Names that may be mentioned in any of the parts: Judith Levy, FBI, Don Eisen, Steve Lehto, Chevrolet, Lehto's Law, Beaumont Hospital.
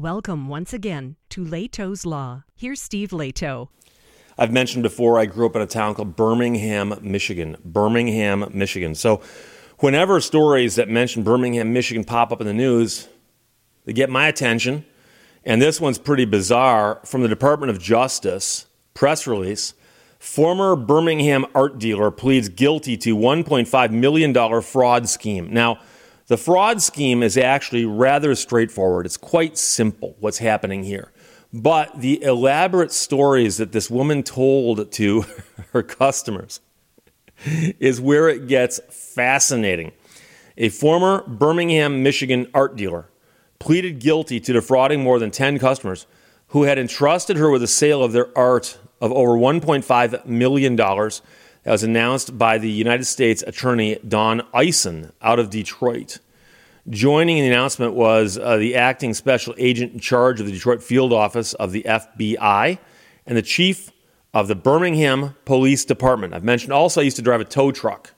Welcome once again to Lehto's Law. Here's Steve Lehto. I've mentioned before I grew up in a town called Birmingham, Michigan. So whenever stories that mention Birmingham, Michigan pop up in the news, they get my attention. And this one's pretty bizarre. From the Department of Justice press release, former Birmingham art dealer pleads guilty to $1.5 million fraud scheme. Now, the fraud scheme is actually rather straightforward. It's quite simple what's happening here. But the elaborate stories that this woman told to her customers is where it gets fascinating. A former Birmingham, Michigan art dealer pleaded guilty to defrauding more than 10 customers who had entrusted her with the sale of their art of over $1.5 million that was announced by the United States attorney Don Eisen out of Detroit. Joining in the announcement was the acting special agent in charge of the Detroit field office of the FBI and the chief of the Birmingham Police Department. I've mentioned also I used to drive a tow truck,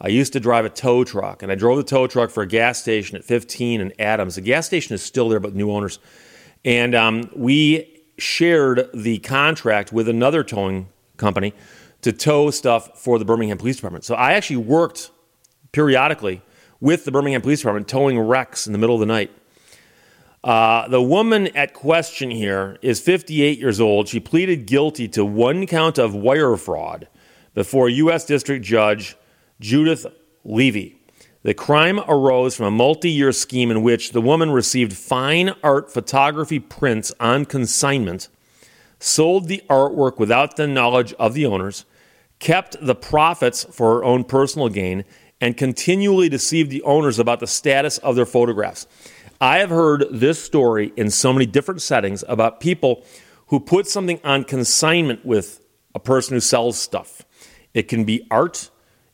and I drove the tow truck for a gas station at 15 and Adams. The gas station is still there, but new owners. And we shared the contract with another towing company to tow stuff for the Birmingham Police Department. So I actually worked periodically with the Birmingham Police Department towing wrecks in the middle of the night. The woman at question here is 58 years old. She pleaded guilty to one count of wire fraud before U.S. District Judge Judith Levy. The crime arose from a multi-year scheme in which the woman received fine art photography prints on consignment, sold the artwork without the knowledge of the owners, kept the profits for her own personal gain, and continually deceived the owners about the status of their photographs. I have heard this story in so many different settings about people who put something on consignment with a person who sells stuff. It can be art,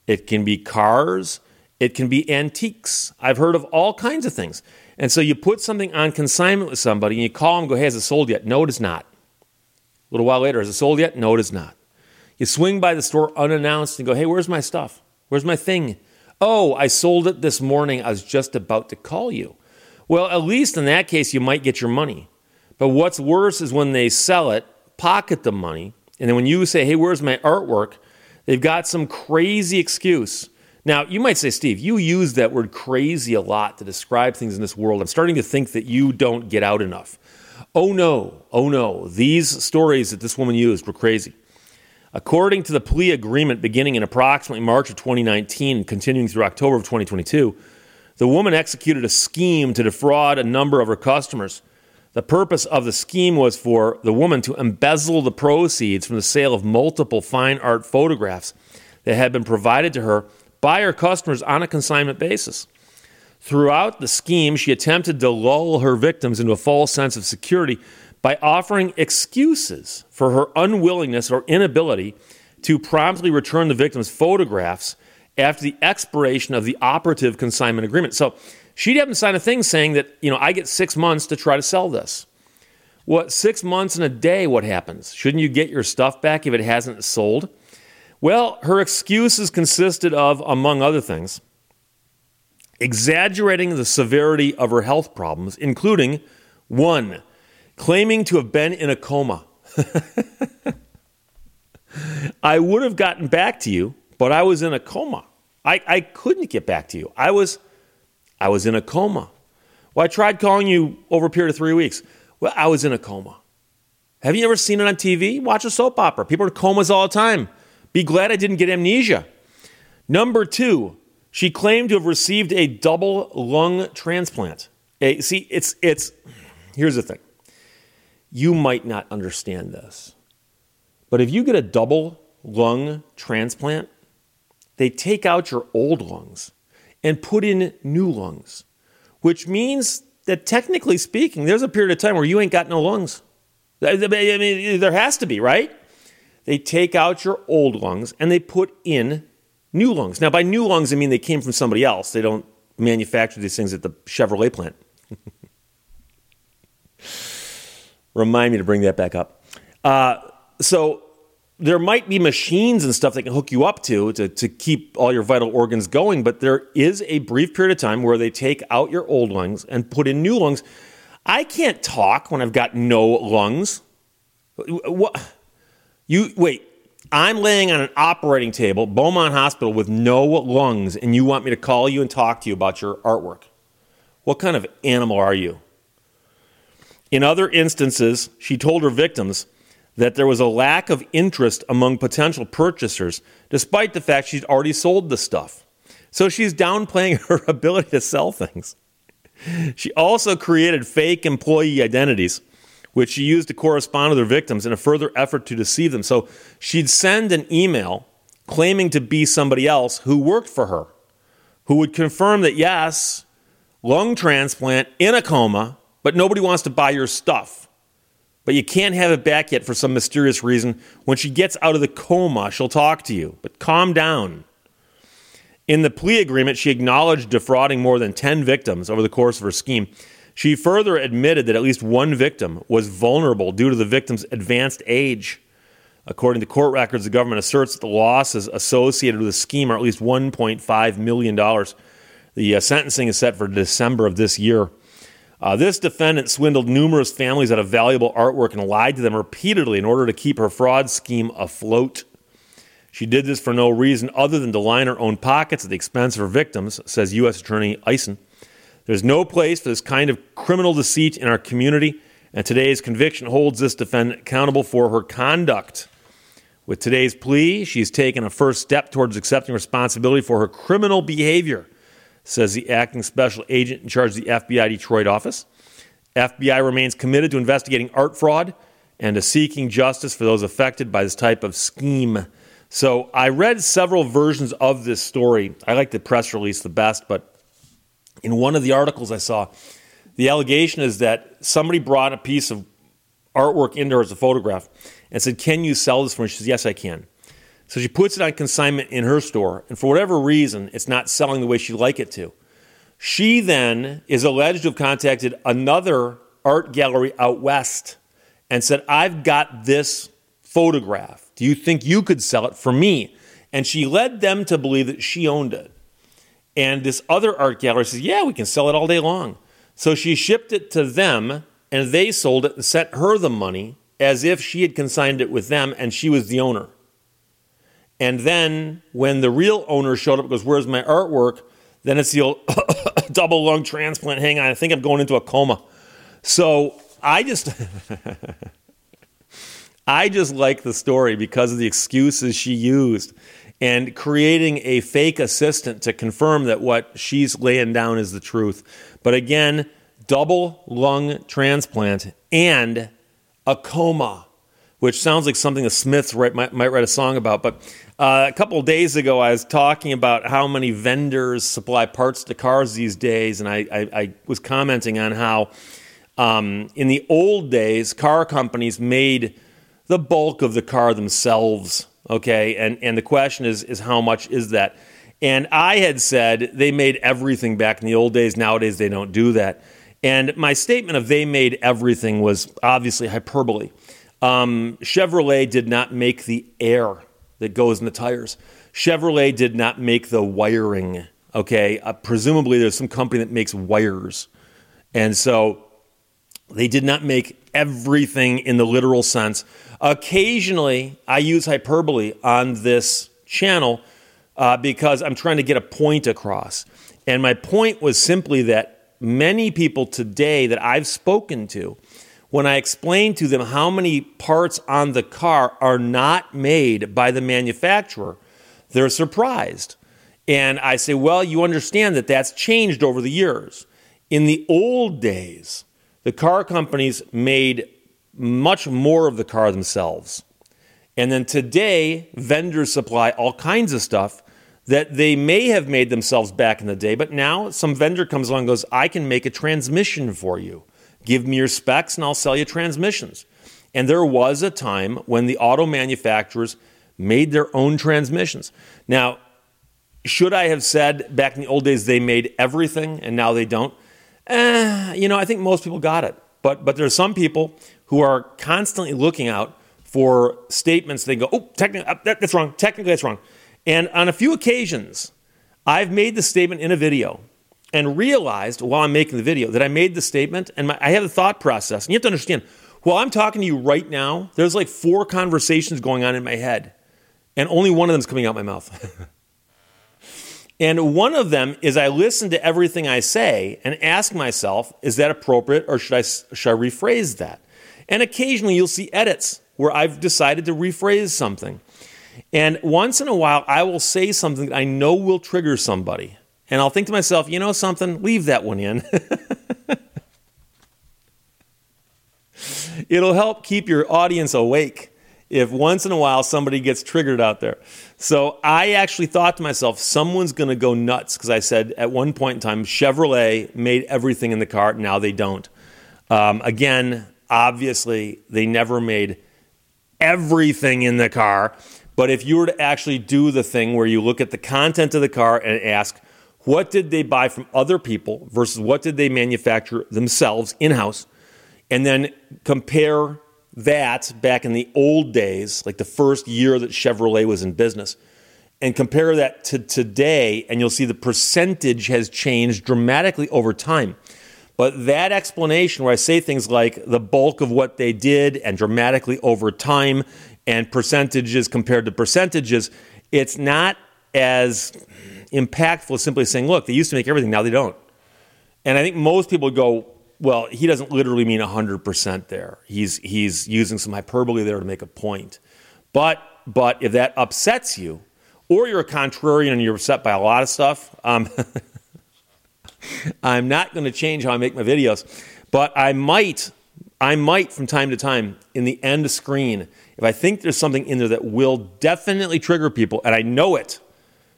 it can be cars, it can be antiques. I've heard of all kinds of things. And so you put something on consignment with somebody and you call them and go, hey, has it sold yet? No, it is not. A little while later, has it sold yet? No, it is not. You swing by the store unannounced and go, hey, where's my stuff? Where's my thing? Oh, I sold it this morning. I was just about to call you. Well, at least in that case, you might get your money. But what's worse is when they sell it, pocket the money. And then when you say, hey, where's my artwork? They've got some crazy excuse. Now, you might say, Steve, you use that word crazy a lot to describe things in this world. I'm starting to think that you don't get out enough. Oh no. These stories that this woman used were crazy. According to the plea agreement beginning in approximately March of 2019 and continuing through October of 2022, the woman executed a scheme to defraud a number of her customers. The purpose of the scheme was for the woman to embezzle the proceeds from the sale of multiple fine art photographs that had been provided to her by her customers on a consignment basis. Throughout the scheme, she attempted to lull her victims into a false sense of security by offering excuses for her unwillingness or inability to promptly return the victims' photographs after the expiration of the operative consignment agreement. So she'd have them sign a thing saying that, I get 6 months to try to sell this. What, 6 months and a day, what happens? Shouldn't you get your stuff back if it hasn't sold? Well, her excuses consisted of, among other things, exaggerating the severity of her health problems, including, one, claiming to have been in a coma. I would have gotten back to you, but I was in a coma. I couldn't get back to you. I was in a coma. Well, I tried calling you over a period of 3 weeks. Well, I was in a coma. Have you ever seen it on TV? Watch a soap opera. People are in comas all the time. Be glad I didn't get amnesia. Number two, she claimed to have received a double lung transplant. Here's the thing. You might not understand this, but if you get a double lung transplant, they take out your old lungs and put in new lungs, which means that technically speaking, there's a period of time where you ain't got no lungs. I mean, there has to be, right? They take out your old lungs and they put in new lungs. Now, by new lungs, I mean they came from somebody else. They don't manufacture these things at the Chevrolet plant. Remind me to bring that back up. So there might be machines and stuff they can hook you up to keep all your vital organs going, but there is a brief period of time where they take out your old lungs and put in new lungs. I can't talk when I've got no lungs. What? You wait. I'm laying on an operating table, Beaumont Hospital, with no lungs, and you want me to call you and talk to you about your artwork? What kind of animal are you? In other instances, she told her victims that there was a lack of interest among potential purchasers, despite the fact she'd already sold the stuff. So she's downplaying her ability to sell things. She also created fake employee identities, which she used to correspond with her victims in a further effort to deceive them. So she'd send an email claiming to be somebody else who worked for her, who would confirm that, yes, lung transplant, in a coma, but nobody wants to buy your stuff. But you can't have it back yet for some mysterious reason. When she gets out of the coma, she'll talk to you, but calm down. In the plea agreement, she acknowledged defrauding more than 10 victims over the course of her scheme. She further admitted that at least one victim was vulnerable due to the victim's advanced age. According to court records, the government asserts that the losses associated with the scheme are at least $1.5 million. The sentencing is set for December of this year. This defendant swindled numerous families out of valuable artwork and lied to them repeatedly in order to keep her fraud scheme afloat. She did this for no reason other than to line her own pockets at the expense of her victims, says U.S. Attorney Eisen. There's no place for this kind of criminal deceit in our community, and today's conviction holds this defendant accountable for her conduct. With today's plea, she's taken a first step towards accepting responsibility for her criminal behavior, says the acting special agent in charge of the FBI Detroit office. FBI remains committed to investigating art fraud and to seeking justice for those affected by this type of scheme. So I read several versions of this story. I like the press release the best, but in one of the articles I saw, the allegation is that somebody brought a piece of artwork into her as a photograph and said, "Can you sell this for me?" She says, "Yes, I can." So she puts it on consignment in her store, and for whatever reason, it's not selling the way she'd like it to. She then is alleged to have contacted another art gallery out west and said, "I've got this photograph. Do you think you could sell it for me?" And she led them to believe that she owned it. And this other art gallery says, "Yeah, we can sell it all day long." So she shipped it to them, and they sold it and sent her the money as if she had consigned it with them, and she was the owner. And then when the real owner showed up and goes, "Where's my artwork?" Then it's the old double lung transplant. "Hang on, I think I'm going into a coma." So I just like the story because of the excuses she used, and creating a fake assistant to confirm that what she's laying down is the truth. But again, double lung transplant and a coma, which sounds like something the Smiths might write a song about. But a couple of days ago, I was talking about how many vendors supply parts to cars these days, and I was commenting on how in the old days, car companies made the bulk of the car themselves. Okay, and the question is how much is that? And I had said they made everything back in the old days. Nowadays, they don't do that. And my statement of they made everything was obviously hyperbole. Chevrolet did not make the air that goes in the tires. Chevrolet did not make the wiring, okay? Presumably, there's some company that makes wires. And so they did not make everything in the literal sense. Occasionally, I use hyperbole on this channel because I'm trying to get a point across. And my point was simply that many people today that I've spoken to, when I explain to them how many parts on the car are not made by the manufacturer, they're surprised. And I say, well, you understand that that's changed over the years. In the old days, the car companies made much more of the car themselves. And then today, vendors supply all kinds of stuff that they may have made themselves back in the day. But now some vendor comes along and goes, "I can make a transmission for you. Give me your specs and I'll sell you transmissions." And there was a time when the auto manufacturers made their own transmissions. Now, should I have said back in the old days they made everything and now they don't? I think most people got it. But there are some people who are constantly looking out for statements. They go, "Oh, that's wrong. Technically, that's wrong." And on a few occasions, I've made the statement in a video and realized while I'm making the video that I made the statement, and I had a thought process. And you have to understand, while I'm talking to you right now, there's like 4 conversations going on in my head, and only one of them is coming out my mouth. And one of them is I listen to everything I say and ask myself, is that appropriate or should I rephrase that? And occasionally you'll see edits where I've decided to rephrase something. And once in a while, I will say something that I know will trigger somebody. And I'll think to myself, you know something, leave that one in. It'll help keep your audience awake if once in a while somebody gets triggered out there. So I actually thought to myself, someone's going to go nuts because I said at one point in time, Chevrolet made everything in the car. Now they don't. Again, obviously, they never made everything in the car. But if you were to actually do the thing where you look at the content of the car and ask, what did they buy from other people versus what did they manufacture themselves in-house, and then compare that back in the old days, like the first year that Chevrolet was in business, and compare that to today, and you'll see the percentage has changed dramatically over time. But that explanation where I say things like the bulk of what they did and dramatically over time and percentages compared to percentages, it's not as impactful as simply saying, look, they used to make everything, now they don't. And I think most people go, well, he doesn't literally mean 100% there. He's using some hyperbole there to make a point. But if that upsets you, or you're a contrarian and you're upset by a lot of stuff, I'm not going to change how I make my videos, but I might from time to time in the end screen, if I think there's something in there that will definitely trigger people, and I know it,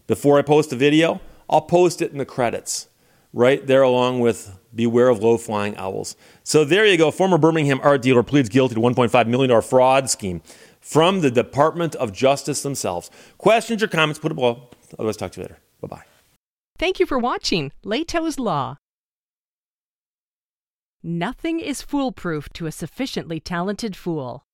before I post a video, I'll post it in the credits, right there along with Beware of Low-Flying Owls. So there you go. Former Birmingham art dealer pleads guilty to $1.5 million fraud scheme from the Department of Justice themselves. Questions or comments, put it below. Otherwise, talk to you later. Bye-bye. Thank you for watching Lehto's Law. Nothing is foolproof to a sufficiently talented fool.